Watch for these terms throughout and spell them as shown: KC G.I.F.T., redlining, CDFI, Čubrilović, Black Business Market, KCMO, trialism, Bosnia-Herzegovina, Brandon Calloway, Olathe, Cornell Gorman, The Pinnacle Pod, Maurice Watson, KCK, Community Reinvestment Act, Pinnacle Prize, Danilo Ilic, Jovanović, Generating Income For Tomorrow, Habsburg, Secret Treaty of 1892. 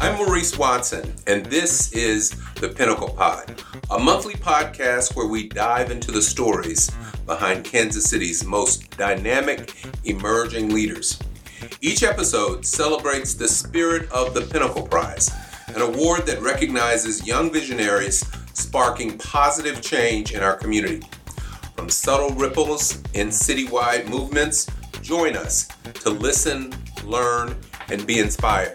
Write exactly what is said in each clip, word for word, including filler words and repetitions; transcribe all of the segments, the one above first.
I'm Maurice Watson, and this is The Pinnacle Pod, a monthly podcast where we dive into the stories behind Kansas City's most dynamic emerging leaders. Each episode celebrates the spirit of the Pinnacle Prize, an award that recognizes young visionaries sparking positive change in our community. From subtle ripples in citywide movements, join us to listen, learn, and be inspired.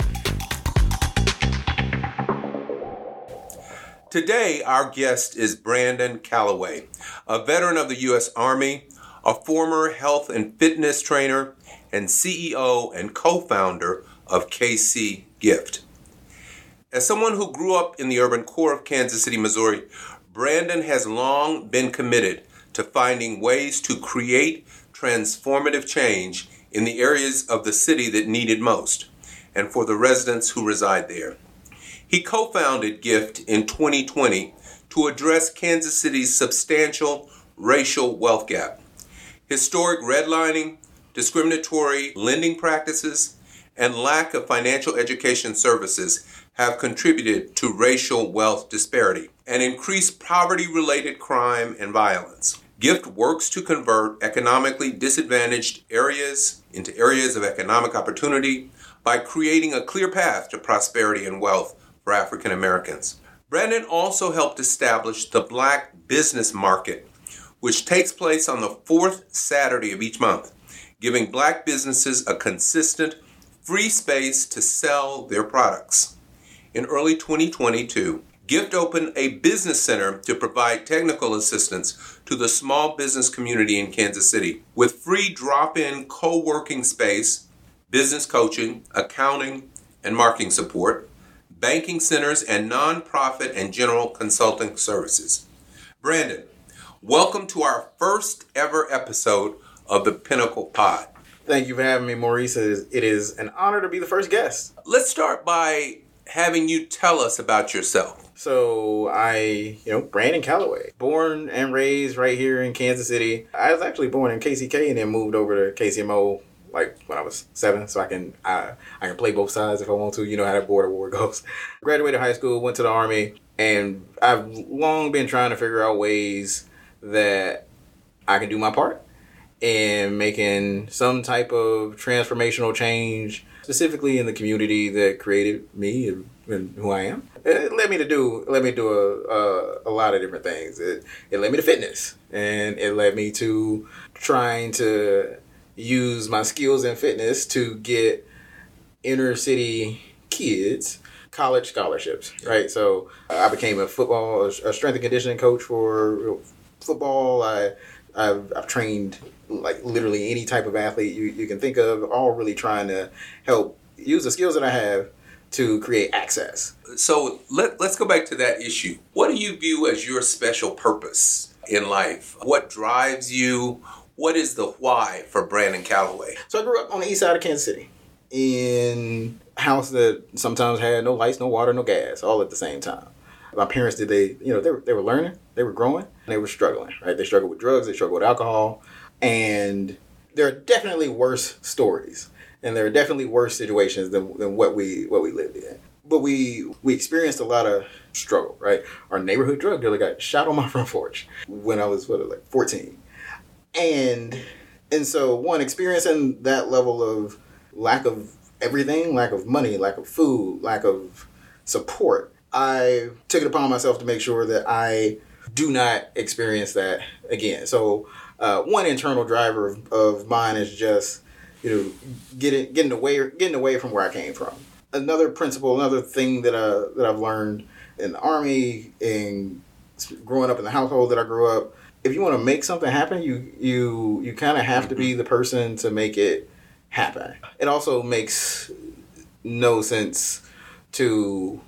Today, our guest is Brandon Calloway, a veteran of the U S Army, a former health and fitness trainer, and C E O and co-founder of K C Gift. As someone who grew up in the urban core of Kansas City, Missouri, Brandon has long been committed to finding ways to create transformative change in the areas of the city that need it most, and for the residents who reside there. He co-founded Gift in twenty twenty to address Kansas City's substantial racial wealth gap. Historic redlining, discriminatory lending practices, and lack of financial education services have contributed to racial wealth disparity and increased poverty-related crime and violence. Gift works to convert economically disadvantaged areas into areas of economic opportunity by creating a clear path to prosperity and wealth for African Americans. Brandon also helped establish the Black Business Market, which takes place on the fourth Saturday of each month, giving Black businesses a consistent, free space to sell their products. In early twenty twenty-two, Gift opened a business center to provide technical assistance to the small business community in Kansas City, with free drop-in co-working space, business coaching, accounting, and marketing support, banking centers, and nonprofit and general consulting services. Brandon, welcome to our first ever episode of the Pinnacle Pod. Thank you for having me, Maurice. It is, it is an honor to be the first guest. Let's start by having you tell us about yourself. So I, you know, Brandon Calloway, born and raised right here in Kansas City. I was actually born in K C K and then moved over to K C M O like when I was seven, so I can I, I can play both sides if I want to. You know how that border war goes. Graduated high school, went to the Army, and I've long been trying to figure out ways that I can do my part in making some type of transformational change, specifically in the community that created me and, and who I am. It led me to do, led me to a, a, a lot of different things. It, it led me to fitness, and it led me to trying to use my skills in fitness to get inner city kids college scholarships, right? So I became a football, a strength and conditioning coach for football. I, I've, I've trained like literally any type of athlete you, you can think of, all really trying to help use the skills that I have to create access. So let, let's go back to that issue. What do you view as your special purpose in life? What drives you? What is the why for Brandon Calloway? So I grew up on the east side of Kansas City in a house that sometimes had no lights, no water, no gas, all at the same time. My parents did they, you know, they were, they were learning, they were growing, and they were struggling, right? They struggled with drugs, they struggled with alcohol, and there are definitely worse stories, and there are definitely worse situations than, than what we what we lived in. But we we experienced a lot of struggle, right? Our neighborhood drug dealer got shot on my front porch when I was, what, like fourteen. And and so, one, experiencing that level of lack of everything, lack of money, lack of food, lack of support, I took it upon myself to make sure that I do not experience that again. So uh, one internal driver of, of mine is just, you know, getting getting away getting away from where I came from. Another principle, another thing that I, that I've learned in the Army and growing up in the household that I grew up, if you want to make something happen, you you you kind of have to be the person to make it happen. It also makes no sense to,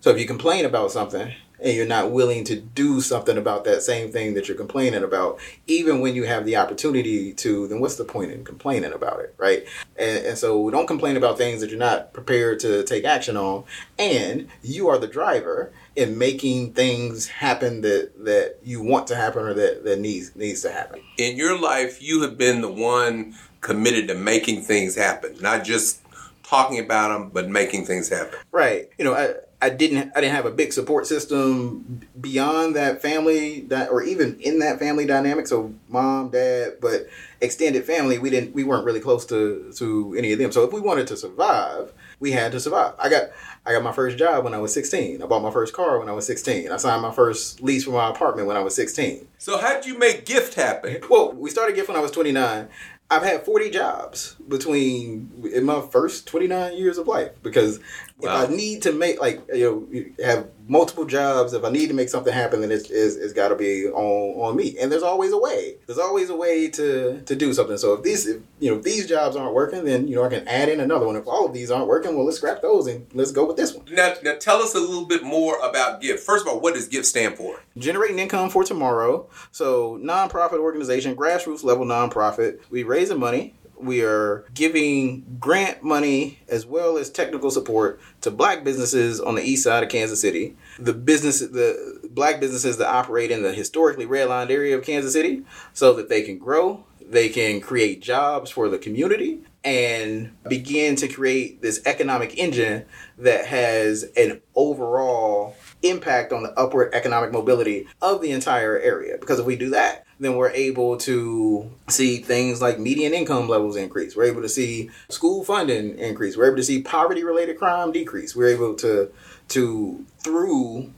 so if you complain about something and you're not willing to do something about that same thing that you're complaining about, even when you have the opportunity to, then what's the point in complaining about it, right? And, and so don't complain about things that you're not prepared to take action on. And you are the driver in making things happen that, that you want to happen or that, that needs needs to happen. In your life, you have been the one committed to making things happen, not just talking about them, but making things happen. Right. You know, I, I didn't I didn't have a big support system beyond that family di- or even in that family dynamic. So mom, dad, but extended family, we didn't we weren't really close to, to any of them. So if we wanted to survive, we had to survive. I got I got my first job when I was sixteen. I bought my first car when I was sixteen. I signed my first lease for my apartment when I was sixteen. So how did you make Gift happen? Well, we started Gift when I was twenty-nine. I've had forty jobs between in my first twenty-nine years of life, because wow. if I need to make, like, you know, have multiple jobs, if I need to make something happen, then it's, it's, it's got to be on, on me. And there's always a way. There's always a way to, to do something. So if these, if, you know, if these jobs aren't working, then, you know, I can add in another one. If all of these aren't working, well, let's scrap those and let's go with this one. Now, now tell us a little bit more about G I F. First of all, what does G I F stand for? Generating Income For Tomorrow. So nonprofit organization, grassroots level nonprofit. We raise raising money. We are giving grant money as well as technical support to Black businesses on the east side of Kansas City. The business, the Black businesses that operate in the historically redlined area of Kansas City, so that they can grow, they can create jobs for the community, and begin to create this economic engine that has an overall impact on the upward economic mobility of the entire area. Because if we do that, then we're able to see things like median income levels increase. We're able to see school funding increase. We're able to see poverty-related crime decrease. We're able to, to through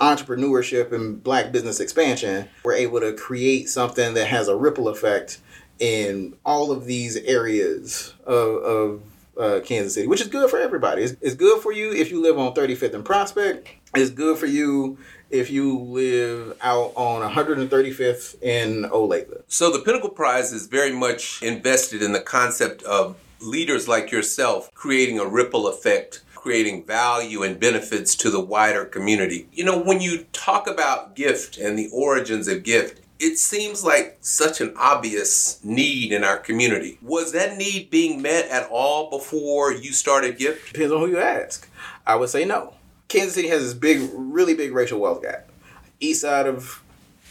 entrepreneurship and Black business expansion, we're able to create something that has a ripple effect in all of these areas of, of uh, Kansas City, which is good for everybody. It's, it's good for you if you live on thirty-fifth and Prospect. It's good for you if you live out on one hundred thirty-fifth in Olathe. So the Pinnacle Prize is very much invested in the concept of leaders like yourself creating a ripple effect, creating value and benefits to the wider community. You know, when you talk about G I F and the origins of G I F, it seems like such an obvious need in our community. Was that need being met at all before you started G I F? Depends on who you ask. I would say no. Kansas City has this big, really big racial wealth gap. East side of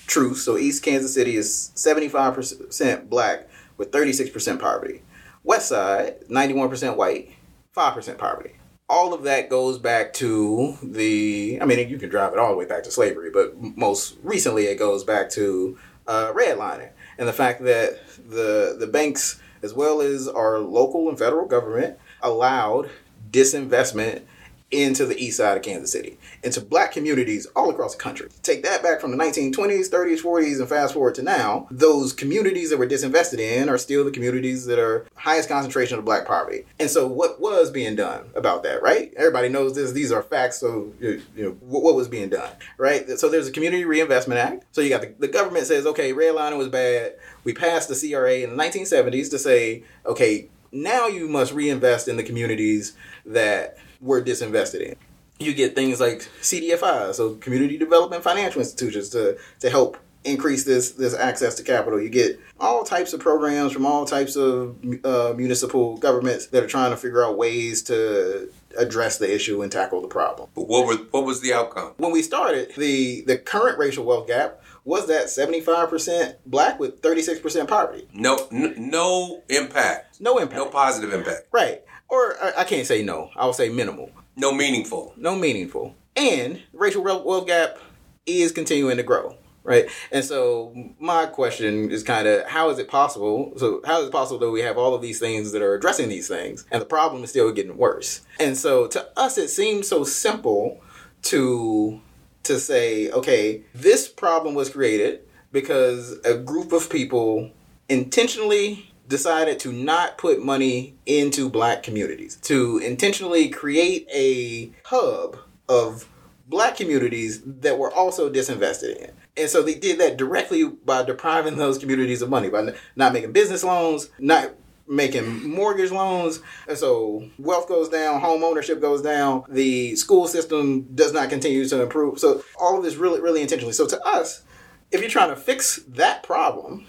truth, so East Kansas City is seventy-five percent Black with thirty-six percent poverty. West side, ninety-one percent white, five percent poverty. All of that goes back to the, I mean, you can drive it all the way back to slavery, but most recently it goes back to uh, redlining and the fact that the the banks, as well as our local and federal government, allowed disinvestment into the east side of Kansas City, into Black communities all across the country. Take that back from the nineteen twenties, thirties, forties, and fast forward to now, those communities that were disinvested in are still the communities that are highest concentration of Black poverty. And so what was being done about that, right? Everybody knows this. These are facts, so you know what was being done, right? So there's a Community Reinvestment Act. So you got the, the government says, okay, redlining was bad. We passed the C R A in the nineteen seventies to say, okay, now you must reinvest in the communities that were disinvested in. You get things like C D F I, so community development financial institutions, to, to help increase this this access to capital. You get all types of programs from all types of uh, municipal governments that are trying to figure out ways to address the issue and tackle the problem. But what was what was the outcome? When we started, the the current racial wealth gap was that seventy-five percent Black with thirty-six percent poverty. No, n- no impact. No impact. No positive impact. Right. Or I can't say no. I would say minimal. No meaningful. No meaningful. And racial wealth gap is continuing to grow, right? And so my question is kind of, how is it possible? So how is it possible that we have all of these things that are addressing these things and the problem is still getting worse? And so to us, it seems so simple to to say, okay, this problem was created because a group of people intentionally decided to not put money into Black communities, to intentionally create a hub of Black communities that were also disinvested in. And so they did that directly by depriving those communities of money, by not making business loans, not making mortgage loans. And so wealth goes down, home ownership goes down, the school system does not continue to improve. So all of this really, really intentionally. So to us, if you're trying to fix that problem,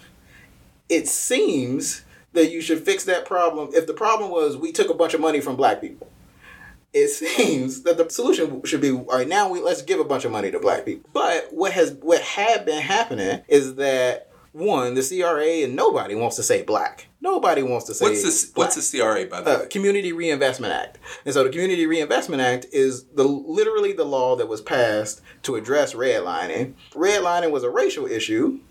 it seems that you should fix that problem. If the problem was we took a bunch of money from black people, it seems that the solution should be, all right, now we let's give a bunch of money to black people. But what has what had been happening is that, one, the C R A, and nobody wants to say black. Nobody wants to say what's the, black. What's the C R A, by the uh, way? Community Reinvestment Act. And so the Community Reinvestment Act is the literally the law that was passed to address redlining. Redlining was a racial issue,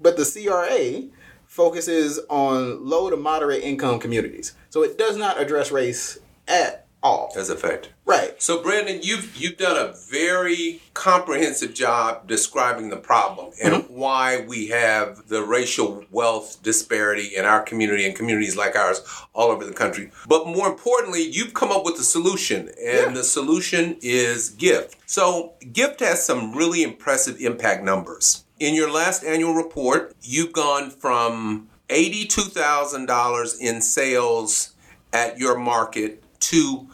but the C R A focuses on low to moderate income communities. So it does not address race at all. As a fact. Right. So, Brandon, you've you've done a very comprehensive job describing the problem and mm-hmm. why we have the racial wealth disparity in our community and communities like ours all over the country. But more importantly, you've come up with a solution, and yeah. the solution is GIFT. So, GIFT has some really impressive impact numbers. In your last annual report, you've gone from eighty-two thousand dollars in sales at your market to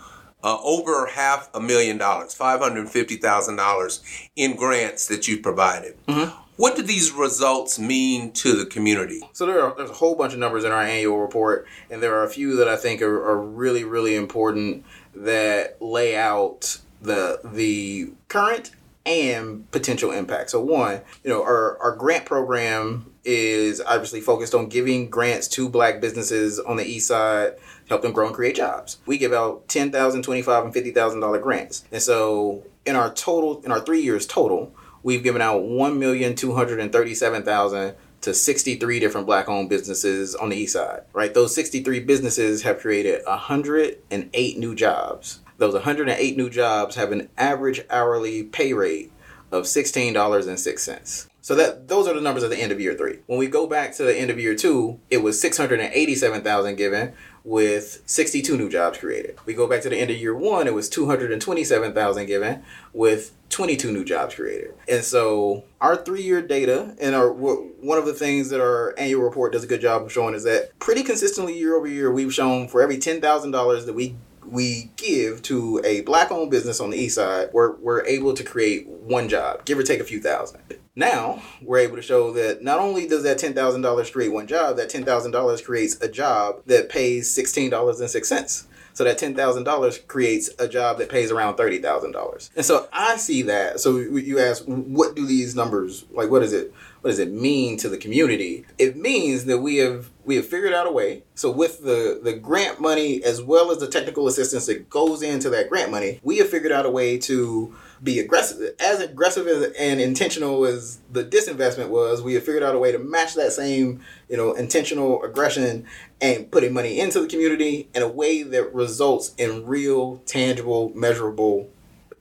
Uh, over half a million dollars, five hundred fifty thousand dollars in grants that you provided. Mm-hmm. What do these results mean to the community? So there are, there's a whole bunch of numbers in our annual report, and there are a few that I think are, are really, really important that lay out the the current and potential impact. So one, you know, our, our grant program is obviously focused on giving grants to black businesses on the East Side, help them grow and create jobs. We give out ten thousand dollars, twenty-five thousand dollars, and fifty thousand dollars grants. And so in our total, in our three years total, we've given out one million two hundred thirty-seven thousand dollars to sixty-three different black-owned businesses on the East Side, right? Those sixty-three businesses have created one hundred eight new jobs. Those one hundred eight new jobs have an average hourly pay rate of sixteen dollars and six cents. So that those are the numbers at the end of year three. When we go back to the end of year two, it was six hundred eighty-seven thousand given with sixty-two new jobs created. We go back to the end of year one, it was two hundred twenty-seven thousand given with twenty-two new jobs created. And so our three-year data, and our one of the things that our annual report does a good job of showing is that pretty consistently year over year, we've shown for every ten thousand dollars that we we give to a black-owned business on the East Side, we're, we're able to create one job, give or take a few thousand. Now, we're able to show that not only does that ten thousand dollars create one job, that ten thousand dollars creates a job that pays sixteen dollars and six cents. So that ten thousand dollars creates a job that pays around thirty thousand dollars. And so I see that. So you ask, what do these numbers, like what is it? What does it mean to the community? It means that we have we have figured out a way. So with the, the grant money, as well as the technical assistance that goes into that grant money, we have figured out a way to be aggressive. As aggressive as, and intentional as the disinvestment was, we have figured out a way to match that same, you know, intentional aggression and putting money into the community in a way that results in real, tangible, measurable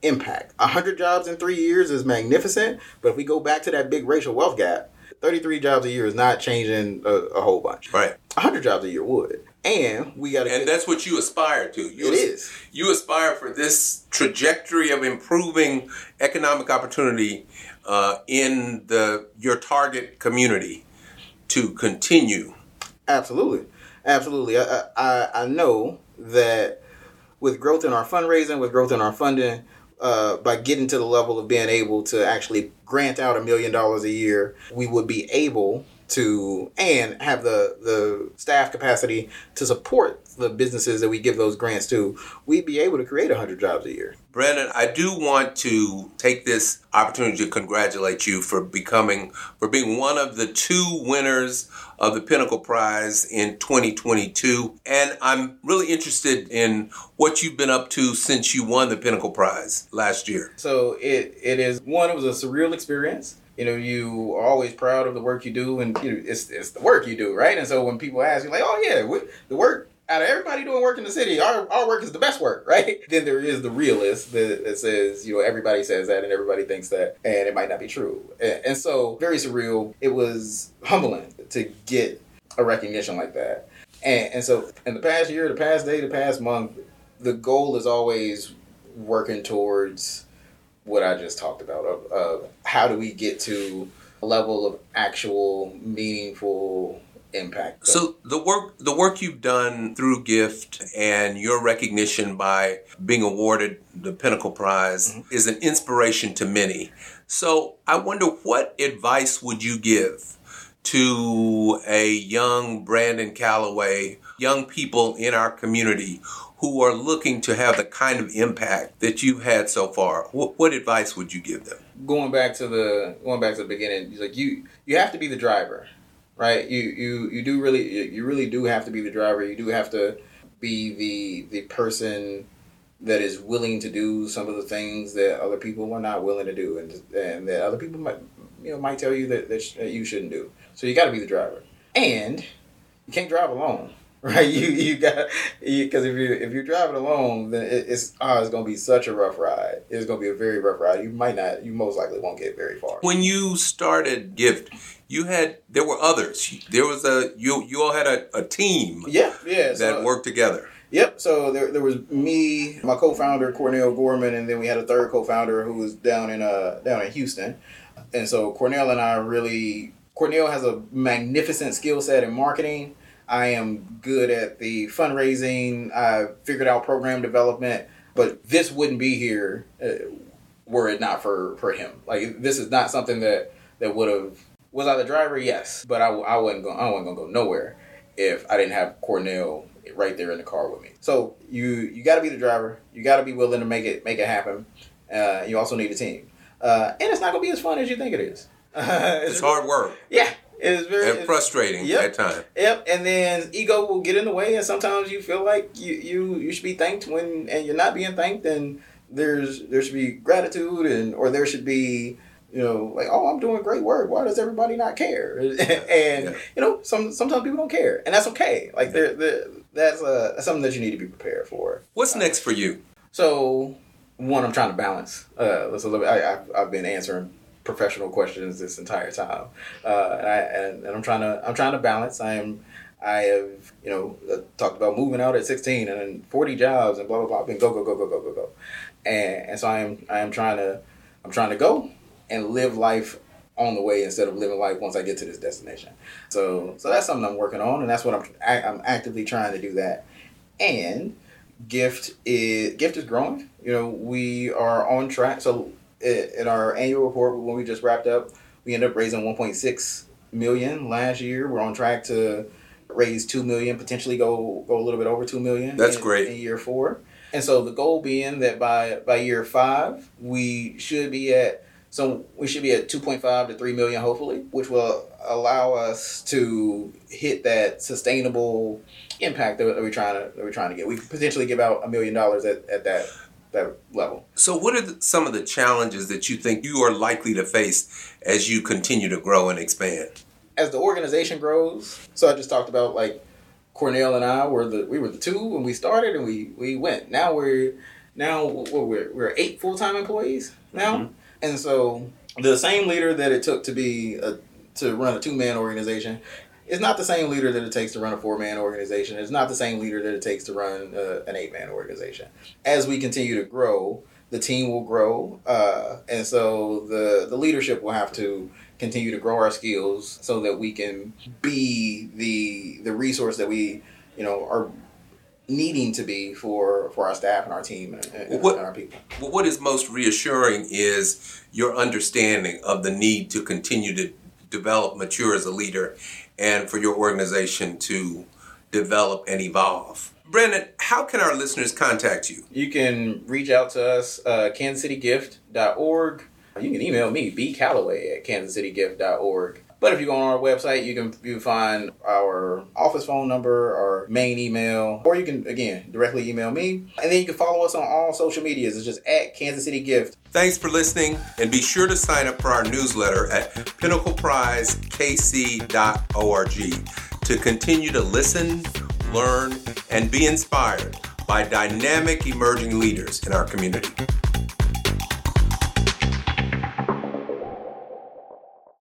impact. one hundred jobs in three years is magnificent, but if we go back to that big racial wealth gap, thirty-three jobs a year is not changing a, a whole bunch. Right. one hundred jobs a year would. And we got to And get, that's what you aspire to. You it as, is. You aspire for this trajectory of improving economic opportunity uh, in the your target community to continue. Absolutely. Absolutely. I I, I know that with growth in our fundraising, with growth in our funding, Uh, by getting to the level of being able to actually grant out a million dollars a year, we would be able to and have the, the staff capacity to support the businesses that we give those grants to. We'd be able to create one hundred jobs a year. Brandon, I do want to take this opportunity to congratulate you for becoming for being one of the two winners of the Pinnacle Prize in twenty twenty-two. And I'm really interested in what you've been up to since you won the Pinnacle Prize last year. So it it is, one, it was a surreal experience. You know, you are always proud of the work you do, and you know, it's it's the work you do, right? And so when people ask, you're like, oh yeah, we, the work, out of everybody doing work in the city, our, our work is the best work, right? Then there is the realist that, that says, you know, everybody says that and everybody thinks that, and it might not be true. And, and so, very surreal. It was humbling to get a recognition like that. And, and so, in the past year, the past day, the past month, the goal is always working towards what I just talked about, of, of how do we get to a level of actual, meaningful impact. So the work the work you've done through GIFT and your recognition by being awarded the Pinnacle Prize mm-hmm. is an inspiration to many. So I wonder, what advice would you give to a young Brandon Calloway, young people in our community who are looking to have the kind of impact that you've had so far? What, what advice would you give them? Going back to the going back to the beginning, like you you have to be the driver. Right, you, you you do really you really do have to be the driver. You do have to be the the person that is willing to do some of the things that other people are not willing to do, and and that other people might you know might tell you that that, sh- that you shouldn't do. So you got to be the driver, and you can't drive alone, right? You you got because if you if you're driving alone, then it, it's oh, it's gonna be such a rough ride. It's gonna be a very rough ride. You might not. You most likely won't get very far. When you started GIFT, You had, there were others. There was a, you you all had a, a team yeah, yeah, that so, worked together. Yep. So there there was me, my co-founder, Cornell Gorman, and then we had a third co-founder who was down in uh down in Houston. And so Cornell and I really, Cornell has a magnificent skill set in marketing. I am good at the fundraising. I figured out program development, but this wouldn't be here uh, were it not for, for him. Like, this is not something that, that would have, Was I the driver? Yes, but I, I wasn't going. I wasn't going to go nowhere if I didn't have Cornell right there in the car with me. So you you got to be the driver. You got to be willing to make it make it happen. Uh, you also need a team, uh, and it's not going to be as fun as you think it is. Uh, it's, it's hard work. Yeah, it's very and it's, frustrating yep, at times. Yep, and then ego will get in the way, and sometimes you feel like you you, you should be thanked when and you're not being thanked, and there's there should be gratitude and or there should be. You know, like, oh, I'm doing great work. Why does everybody not care? and, yeah. you know, some sometimes people don't care. And that's okay. Like, yeah. they're, they're, that's uh, something that you need to be prepared for. What's uh, next for you? So, one, I'm trying to balance. Uh, a little bit, I, I, I've been answering professional questions this entire time. Uh, and, I, and, and I'm trying to I'm trying to balance. I am I have, you know, talked about moving out at sixteen and then forty jobs and blah, blah, blah. And go, go, go, go, go, go, go. And, and so I am, I am trying to, I'm trying to go. And live life on the way instead of living life once I get to this destination. So, so that's something I'm working on, and that's what I'm I, I'm actively trying to do that. And GIFT is GIFT is growing. You know, we are on track. So, it, in our annual report, when we just wrapped up, we ended up raising one point six million dollars last year. We're on track to raise two million dollars, potentially go go a little bit over two million dollars. That's in, great in year four. And so, the goal being that by by year five, we should be at So we should be at two point five to three million, hopefully, which will allow us to hit that sustainable impact that we're trying to that we're trying to get. We could potentially give out a million dollars at, at that that level. So what are the, some of the challenges that you think you are likely to face as you continue to grow and expand? As the organization grows, so I just talked about like Cornell and I were the we were the two when we started and we, we went. Now we're now we're we're eight full-time employees now. Mm-hmm. And so the same leader that it took to be a, to run a two-man organization is not the same leader that it takes to run a four-man organization. It's not the same leader that it takes to run a, an eight-man organization. As we continue to grow, the team will grow. Uh, and so the, the leadership will have to continue to grow our skills so that we can be the the resource that we, you know, are needing to be for, for our staff and our team and, and, what, and our people. What is most reassuring is your understanding of the need to continue to develop, mature as a leader, and for your organization to develop and evolve. Brandon, how can our listeners contact you? You can reach out to us, uh, kansas city gift dot org. You can email me, b calloway at kansas city gift dot org. But if you go on our website, you can you find our office phone number, our main email, or you can, again, directly email me. And then you can follow us on all social medias. It's just at Kansas City Gift. Thanks for listening, and be sure to sign up for our newsletter at pinnacle prize k c dot org to continue to listen, learn, and be inspired by dynamic emerging leaders in our community.